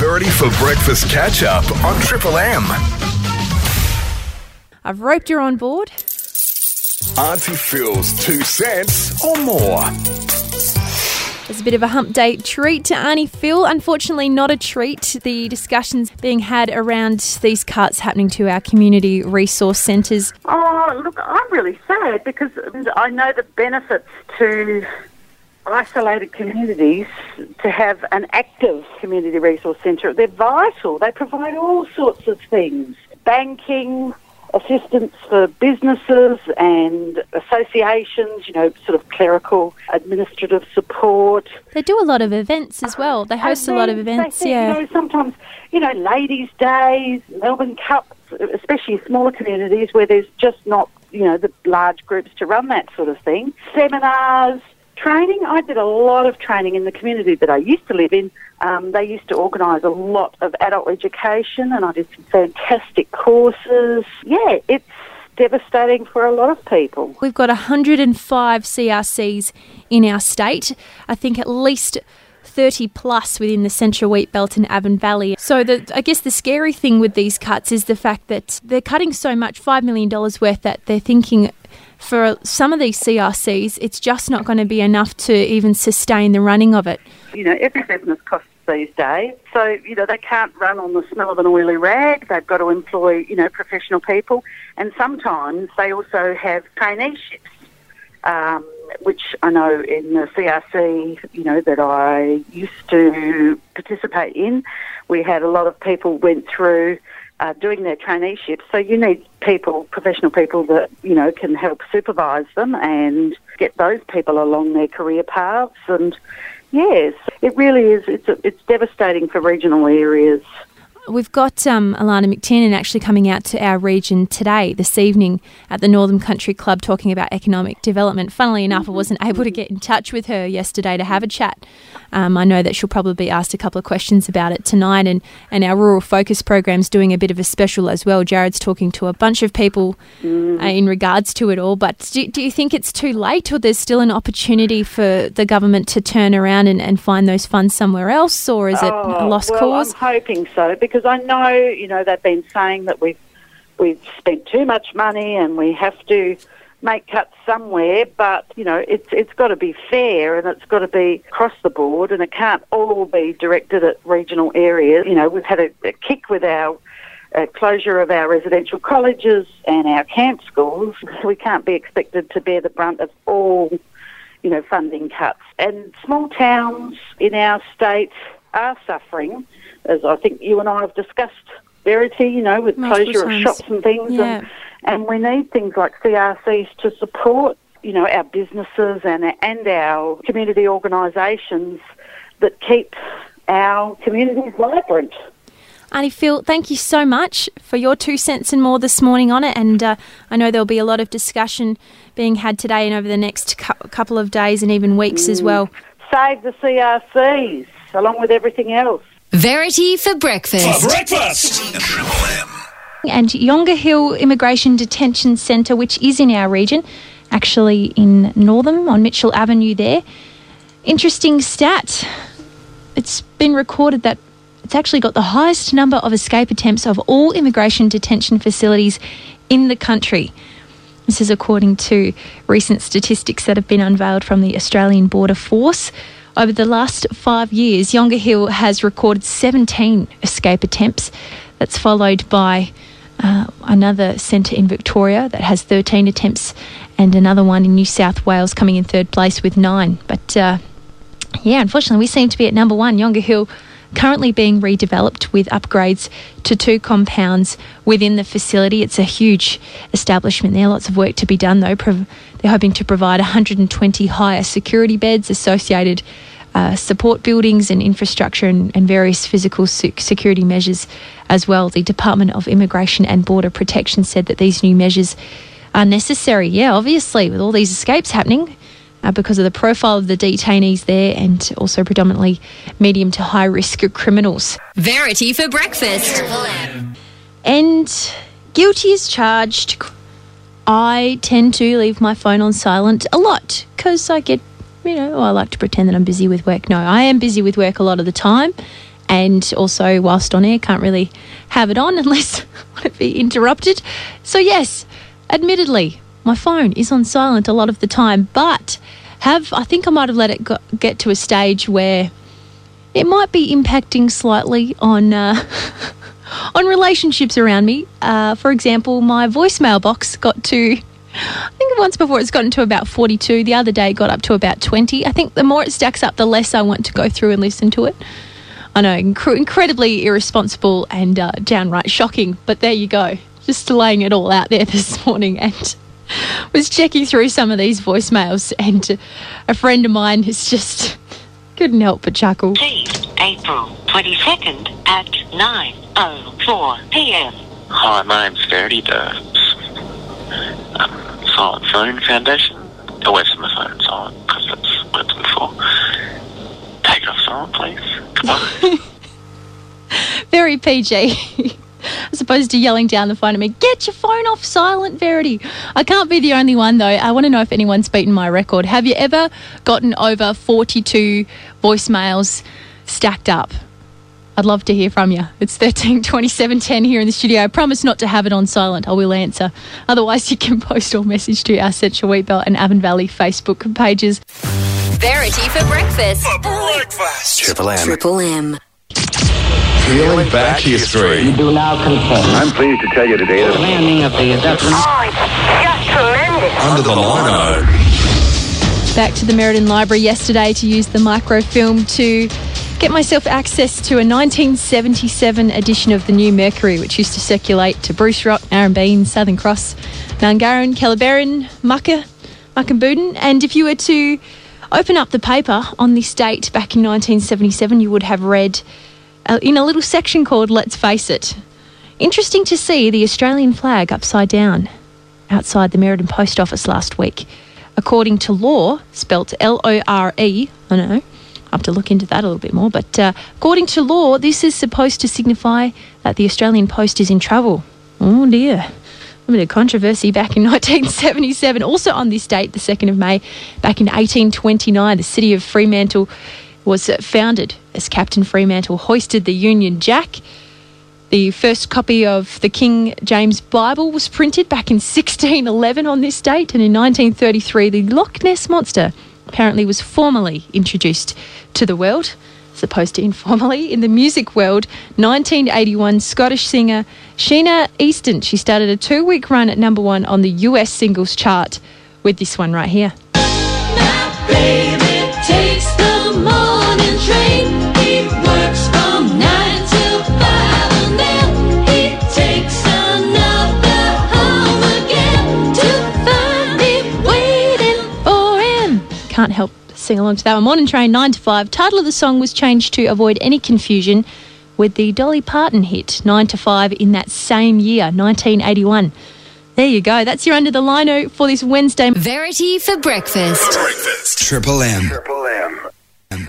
6:30 for breakfast catch-up on Triple M. I've roped you on board. Aunty Fil's 2 cents or more. It's a bit of a hump day treat to Aunty Fil. Unfortunately, not a treat. The discussions being had around these cuts happening to our community resource centres. Oh, look, I'm really sad because I know the benefits to isolated communities to have an active community resource centre. They're vital. They provide all sorts of things. Banking, assistance for businesses and associations, you know, sort of clerical, administrative support. They do a lot of events as well. They host a lot of events, You know, sometimes, you know, Ladies' Days, Melbourne Cup, especially in smaller communities where there's just not, you know, the large groups to run that sort of thing. Seminars, training. I did a lot of training in the community that I used to live in. They used to organise a lot of adult education and I did some fantastic courses. Yeah, it's devastating for a lot of people. We've got 105 CRCs in our state. I think at least 30 plus within the Central Wheat Belt and Avon Valley. So I guess the scary thing with these cuts is the fact that they're cutting so much, $5 million worth, that they're thinking for some of these CRCs, it's just not going to be enough to even sustain the running of it. You know, every business costs these days. So, you know, they can't run on the smell of an oily rag. They've got to employ, you know, professional people. And sometimes they also have traineeships, which I know in the CRC, you know, that I used to participate in, we had a lot of people went through doing their traineeships. So you need people, professional people that, you know, can help supervise them and get those people along their career paths. And yes, it really is. It's devastating for regional areas. We've got Alana McTiernan actually coming out to our region today, this evening, at the Northern Country Club talking about economic development. Funnily enough, I wasn't able to get in touch with her yesterday to have a chat. I know that she'll probably be asked a couple of questions about it tonight, and our Rural Focus program's doing a bit of a special as well. Jared's talking to a bunch of people in regards to it all, but do you think it's too late or there's still an opportunity for the government to turn around and find those funds somewhere else, or is it a lost cause? I'm hoping so, because I know, you know, they've been saying that we've spent too much money and we have to make cuts somewhere, but, you know, it's got to be fair and it's got to be across the board and it can't all be directed at regional areas. You know, we've had a kick with our closure of our residential colleges and our camp schools. We can't be expected to bear the brunt of all, you know, funding cuts. And small towns in our state are suffering, as I think you and I have discussed, Verity, you know, with closure of shops and things. Yeah. And we need things like CRCs to support, you know, our businesses and our community organisations that keep our communities vibrant. Aunty Fil, thank you so much for your 2 cents and more this morning on it. And I know there'll be a lot of discussion being had today and over the next couple of days and even weeks as well. Save the CRCs, along with everything else. Verity for breakfast. For breakfast. And Yongah Hill Immigration Detention Centre, which is in our region, actually in Northam on Mitchell Avenue there. Interesting stat. It's been recorded that it's actually got the highest number of escape attempts of all immigration detention facilities in the country. This is according to recent statistics that have been unveiled from the Australian Border Force. Over the last 5 years, Yongah Hill has recorded 17 escape attempts. That's followed by another centre in Victoria that has 13 attempts and another one in New South Wales coming in third place with 9. But, yeah, unfortunately, we seem to be at number one. Yongah Hill currently being redeveloped with upgrades to 2 compounds within the facility. It's a huge establishment there. Lots of work to be done, though. They're hoping to provide 120 higher security beds, associated support buildings and infrastructure and various physical security measures as well. The Department of Immigration and Border Protection said that these new measures are necessary. Yeah, obviously, with all these escapes happening because of the profile of the detainees there and also predominantly medium to high risk criminals. Verity for breakfast. And guilty as charged. I tend to leave my phone on silent a lot because I get, you know, I like to pretend that I'm busy with work. No, I am busy with work a lot of the time And also, whilst on air, can't really have it on unless I want to be interrupted. So yes, admittedly, my phone is on silent a lot of the time, but I think I might have let it get to a stage where it might be impacting slightly on relationships around me. For example, my voicemail box got to, I think once before it's gotten to about 42. The other day it got up to about 20. I think the more it stacks up, the less I want to go through and listen to it. I know, incredibly irresponsible and downright shocking, but there you go. Just laying it all out there this morning, and was checking through some of these voicemails, and a friend of mine has just couldn't help but chuckle. April 22nd at 9:04 p.m. Hi, my name's Verity Durbs. Silent Phone Foundation. Always have my phone silent because that's what it's before. Take it off silent, please. Goodbye. Very PG. As opposed to yelling down the phone at me, get your phone off silent, Verity. I can't be the only one, though. I want to know if anyone's beaten my record. Have you ever gotten over 42 voicemails stacked up? I'd love to hear from you. It's 13 27 10 here in the studio. I promise not to have it on silent. I will answer. Otherwise, you can post or message to our Central Wheatbelt and Avon Valley Facebook pages. Verity for breakfast. For breakfast. Triple M. Triple M. Feeling back history. You do now confirm. I'm pleased to tell you today that the landing of the abduction. Oh, it's just tremendous. Under the lino. Back to the Meriden Library yesterday to use the microfilm to get myself access to a 1977 edition of The New Mercury, which used to circulate to Bruce Rock, Aaron Bean, Southern Cross, Nangaran, Calabaran, Mucka and Boudin. And if you were to open up the paper on this date back in 1977, you would have read in a little section called Let's Face It. Interesting to see the Australian flag upside down outside the Meriden Post Office last week. According to law, spelt L-O-R-E, I know, I'll have to look into that a little bit more, but according to law, this is supposed to signify that the Australian Post is in trouble. Oh dear. A bit of controversy back in 1977. Also on this date, the 2nd of May, back in 1829, the city of Fremantle was founded as Captain Fremantle hoisted the Union Jack. The first copy of the King James Bible was printed back in 1611 on this date, and in 1933 the Loch Ness Monster apparently was formally introduced to the world, as opposed to informally. In the music world, 1981 Scottish singer Sheena Easton, she started a 2-week run at number one on the US singles chart with this one right here. My baby takes the morning train. Can't help sing along to that one. Morning Train 9 to 5. Title of the song was changed to avoid any confusion with the Dolly Parton hit 9 to 5 in that same year, 1981. There you go. That's your Under the Lino for this Wednesday. Verity for breakfast. Triple M. Triple M.